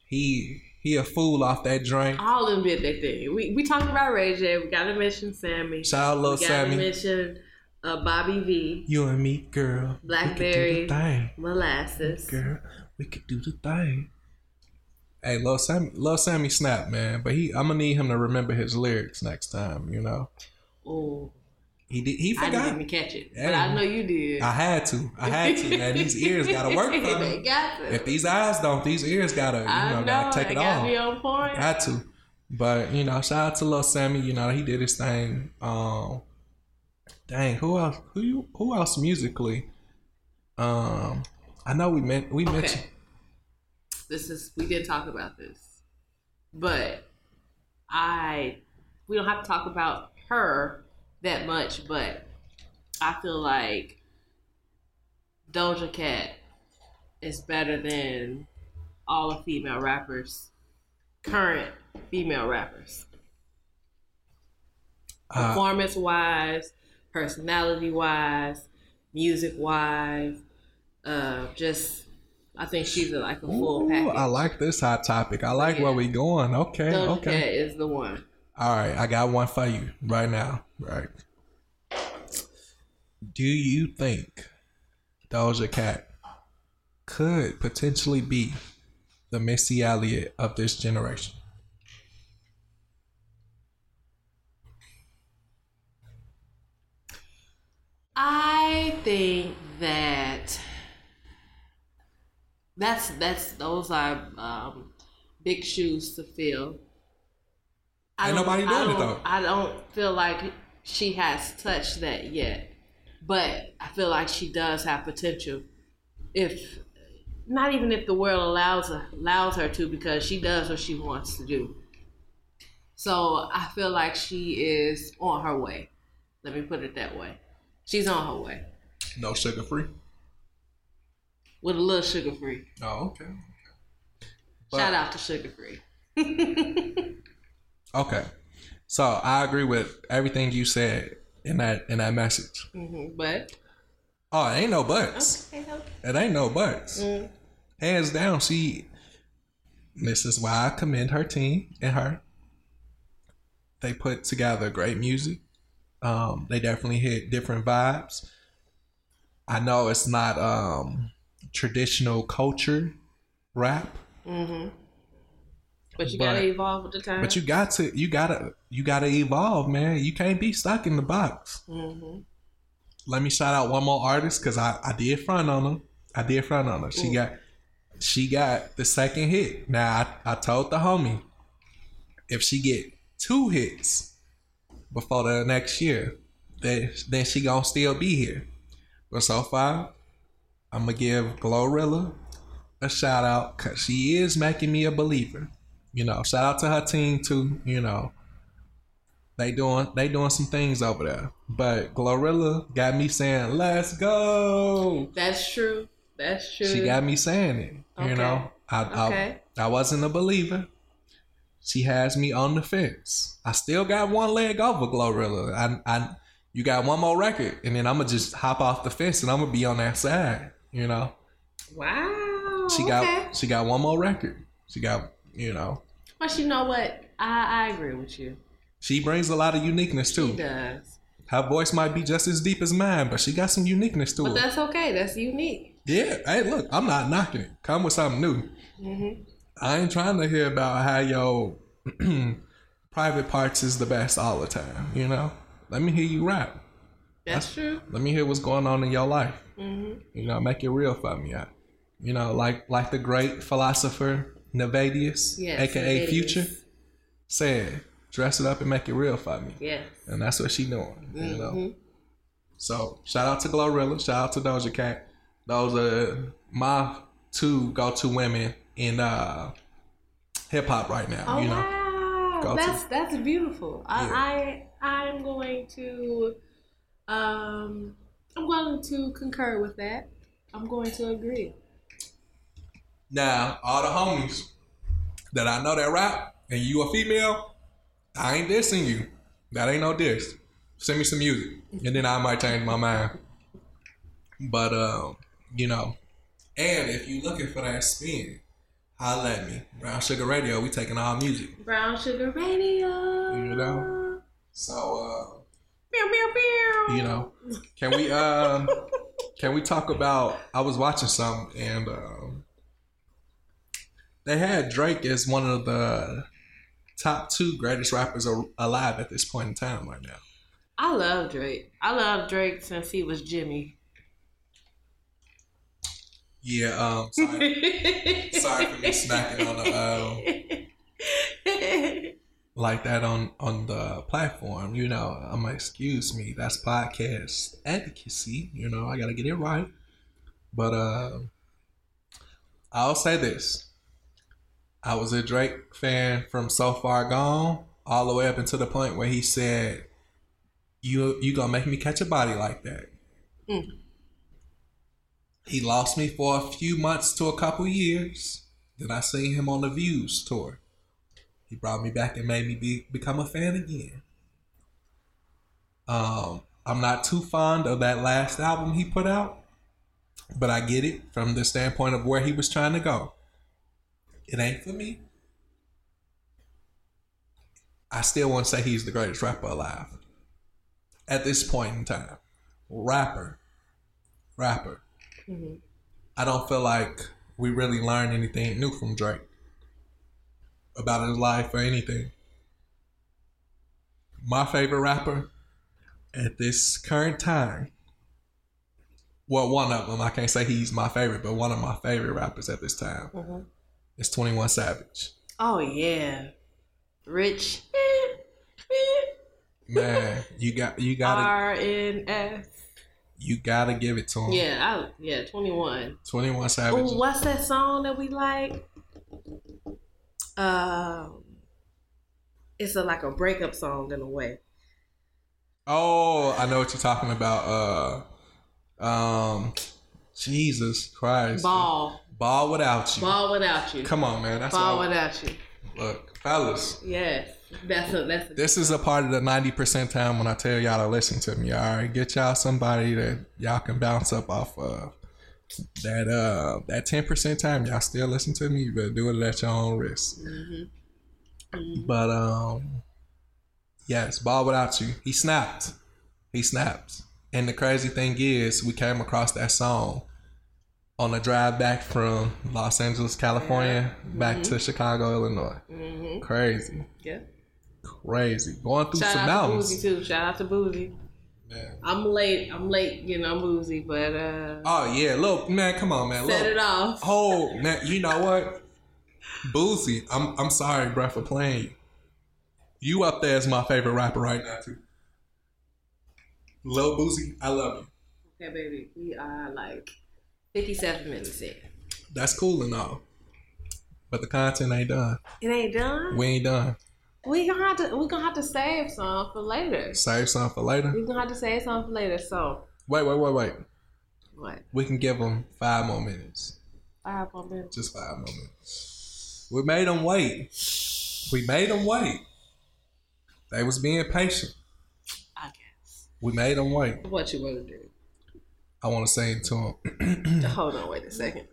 he he a fool off that drink. All of them did their thing. We we talking about Ray J. We gotta mention Sammy. Shout out, little Sammy. We gotta mention uh, Bobby V. You and me, girl. Blackberry, molasses, girl. We could do the thing. Hey, Lil Sammy, Lil Sammy snap, man. But he, I'm gonna need him to remember his lyrics next time. You know. Oh. He did. He forgot. I didn't even catch it, hey, but I know you did. I had to. I had to. Man, these ears gotta work for them. Got to. If these eyes don't, these ears gotta. You I know, know. Gotta take I it gotta off. Be on point. Got to. But you know, shout out to Lil Sammy. You know, he did his thing. Um, dang, who else? Who you? Who else musically? Um, I know we meant we okay. mentioned. This is we didn't talk about this, but I we don't have to talk about her that much. But I feel like Doja Cat is better than all the female rappers, current female rappers. Uh, Performance-wise, personality-wise, music-wise, uh, just... I think she's a, like a full Ooh, package. I like this hot topic. I like yeah. where we going. Okay, Doja okay. Cat is the one. All right, I got one for you right now. Right. Do you think Doja Cat could potentially be the Missy Elliott of this generation? I think that... That's that's those are um, big shoes to fill. I Ain't nobody doing it though. I don't feel like she has touched that yet, but I feel like she does have potential. If not, even if the world allows her, allows her to, because she does what she wants to do. So I feel like she is on her way. Let me put it that way. She's on her way. No sugar free. With a little sugar free. Oh, okay. okay. But, shout out to sugar free. Okay, so I agree with everything you said in that in that message. Mm-hmm. But oh, it ain't no buts. Okay, okay. It ain't no buts. Mm. Hands down, she. This is why I commend her team and her. They put together great music. Um, they definitely hit different vibes. I know it's not. Um, traditional culture rap, mm-hmm. but you but, gotta evolve with the time. But you got to, you gotta, you gotta evolve, man. You can't be stuck in the box. Mm-hmm. Let me shout out one more artist because I, I did front on her. I did front on her. She Ooh. got, she got the second hit. Now I, I told the homie, if she get two hits before the next year, then then she gonna still be here. But so far, I'm going to give GloRilla a shout out because she is making me a believer. You know, shout out to her team too. You know, they doing they doing some things over there. But GloRilla got me saying, let's go. That's true. That's true. She got me saying it. Okay. You know, I, okay. I I wasn't a believer. She has me on the fence. I still got one leg over GloRilla. I, I, you got one more record and then I'm going to just hop off the fence and I'm going to be on that side. You know, wow. She got okay. she got one more record. She got you know. But you know what? I, I agree with you. She brings a lot of uniqueness too. She does. Her voice might be just as deep as mine, but she got some uniqueness to but it. But that's okay. That's unique. Yeah. Hey, look, I'm not knocking it. Come with something new. Mm-hmm. I ain't trying to hear about how your private parts is the best all the time. You know, let me hear you rap. That's, That's true. Let me hear what's going on in your life. Mm-hmm. You know, make it real for me. I, you know, like like the great philosopher Nevadius, yes, aka Nevadius. Future, said, "Dress it up and make it real for me." Yeah, and that's what she doing. Mm-hmm. You know, so shout out to GloRilla, shout out to Doja Cat. Those are my two go-to women in uh, hip hop right now. Oh, you know, wow, go-to. that's that's beautiful. Yeah. I, I I'm going to. Um, I'm going to concur with that. I'm going to agree. Now, all the homies that I know that rap and you a female, I ain't dissing you. That ain't no diss. Send me some music and then I might change my mind. But, um, you know, and if you looking for that spin, holla at me. Brown Sugar Radio, we taking all music. Brown Sugar Radio. You know? So, uh, you know, can we um uh, can we talk about? I was watching something and um, they had Drake as one of the top two greatest rappers alive at this point in time right now. I love Drake. I love Drake since he was Jimmy. Yeah. Um. Sorry, sorry for me smacking on the. Um, like that on on the platform, you know. I'm like, excuse me, that's podcast advocacy, you know. I gotta get it right. But uh I'll say this, I was a Drake fan from So Far Gone all the way up until the point where he said, you you gonna make me catch a body like that. mm. He lost me for a few months to a couple years. Then I seen him on the Views tour. He brought me back and made me be, become a fan again. Um, I'm not too fond of that last album he put out, but I get it from the standpoint of where he was trying to go. It ain't for me. I still won't say he's the greatest rapper alive at this point in time. Rapper. Rapper. Mm-hmm. I don't feel like we really learned anything new from Drake about his life or anything. My favorite rapper at this current time, well, one of them, I can't say he's my favorite, but one of my favorite rappers at this time mm-hmm. is Twenty One Savage. Oh, yeah. Rich. Man, you got you got R N S. You gotta give it to him. Yeah, I, yeah, twenty-one. twenty-one Savage. Ooh, what's that song that we like? Um, it's a, like a breakup song in a way. Oh, I know what you're talking about. Uh, um, Jesus Christ. Ball. Ball Without You. Ball Without You. Come on, man. That's Ball all. Without You. Look, fellas. Yes. That's a, that's a this is a part of the ninety percent time when I tell y'all to listen to me. All right, get y'all somebody that y'all can bounce up off of. That uh, that ten percent time y'all still listen to me, but do it at your own risk. Mm-hmm. Mm-hmm. But um, yes, Ball Without You. He snapped. He snapped. And the crazy thing is, we came across that song on a drive back from Los Angeles, California, yeah. back mm-hmm. to Chicago, Illinois. Mm-hmm. Crazy. Yeah. Crazy. Going through Shout some mountains. Shout out to Boozy, too. Shout out to Boozy. Man. I'm late. I'm late getting on Boozy, but... Uh, oh, yeah. Look, man, come on, man. Set Look. it off. Oh, man, you know what? Boozy, I'm I'm sorry, bro, for playing you. You up there is my favorite rapper right now, too. Lil Boozy, I love you. Okay, baby. We are, like, fifty-seven minutes in. That's cool and all. But the content ain't done. It ain't done? We ain't done. We gonna have to we gonna have to save some for later. Save some for later. We gonna have to save some for later. So wait, wait, wait, wait. What? We can give them five more minutes. Five more minutes. Just five more minutes. We made them wait. We made them wait. They was being patient. I guess. We made them wait. What you wanna do? I wanna say it to them. Hold on, wait a second.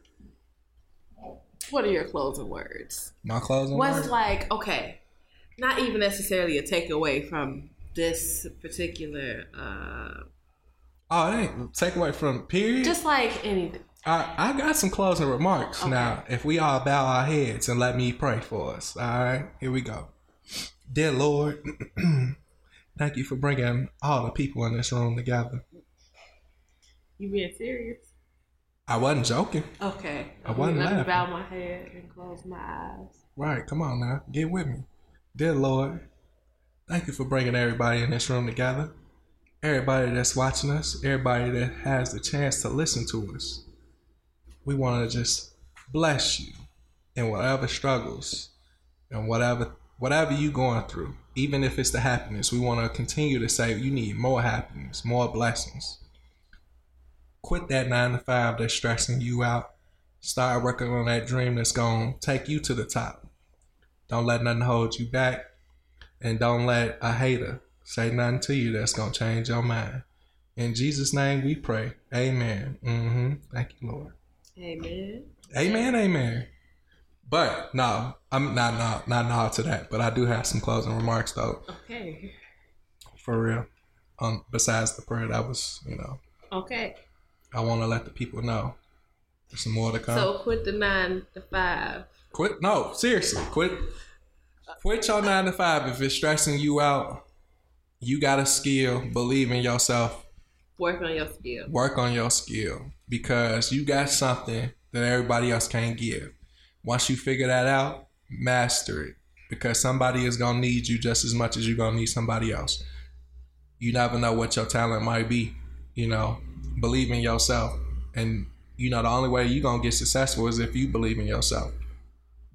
What are your closing words? My closing What's words. What's like okay. Not even necessarily a takeaway from this particular. Uh, oh, it ain't takeaway from period. Just like anything. I, I got some closing remarks okay. now. If we all bow our heads and let me pray for us. All right, here we go. Dear Lord, thank you for bringing all the people in this room together. You being serious? I wasn't joking. Okay. I wasn't laughing. Let me bow my head and close my eyes. Right, come on now. Get with me. Dear Lord, thank you for bringing everybody in this room together. Everybody that's watching us, everybody that has the chance to listen to us. We want to just bless you in whatever struggles and whatever whatever you going through, even if it's the happiness. We want to continue to say you need more happiness, more blessings. Quit that nine to five that's stressing you out. Start working on that dream that's going to take you to the top. Don't let nothing hold you back. And don't let a hater say nothing to you that's going to change your mind. In Jesus' name we pray. Amen. Mm-hmm. Thank you, Lord. Amen. Amen, amen. But, no, I'm not not, not not to that. But I do have some closing remarks, though. Okay. For real. Um, besides the prayer that was, you know. Okay. I want to let the people know. There's some more to come. So quit the nine to five. Quit no, seriously, quit quit your nine to five. If it's stressing you out, you got a skill, believe in yourself. Work on your skill. Work on your skill. Because you got something that everybody else can't give. Once you figure that out, master it. Because somebody is gonna need you just as much as you're gonna need somebody else. You never know what your talent might be, you know. Believe in yourself. And you know the only way you're gonna get successful is if you believe in yourself.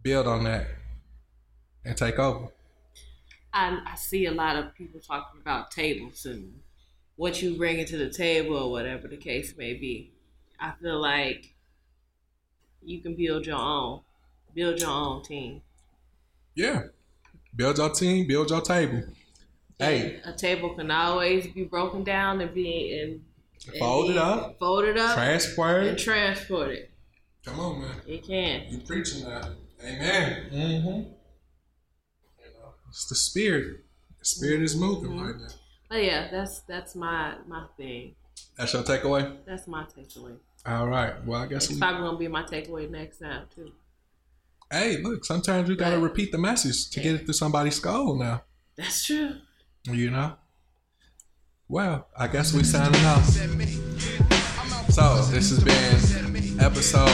Build on that and take over. I, I see a lot of people talking about tables and what you bring into the table or whatever the case may be. I feel like you can build your own. Build your own team. Yeah. Build your team, build your table. Hey. A table can always be broken down and be and, and fold it up. Fold it up. Transport it. And transport it. Come on, man. It can. You're preaching that. Amen. Mm-hmm. It's the spirit. The spirit is moving mm-hmm. right now. But yeah, that's that's my my thing. That's your takeaway? That's my takeaway. All right. Well, I guess it's we... probably gonna be my takeaway next time too. Hey, look, sometimes you gotta right. repeat the message to yeah. get it to somebody's skull now. That's true. You know? Well, I guess we signing off. So, this has been episode,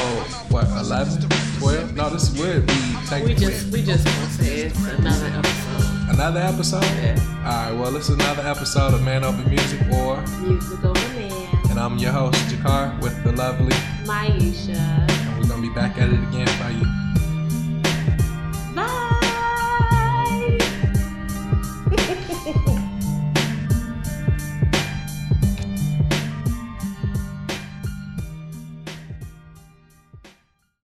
what, eleven? twelve? No, this would be technically. We just, we just want to say it's another episode. Another episode? Yeah. All right, well, it's another episode of Man Over Music or Music Over Man. And I'm your host, Jakar, with the lovely Myesha. And we're going to be back at it again for you.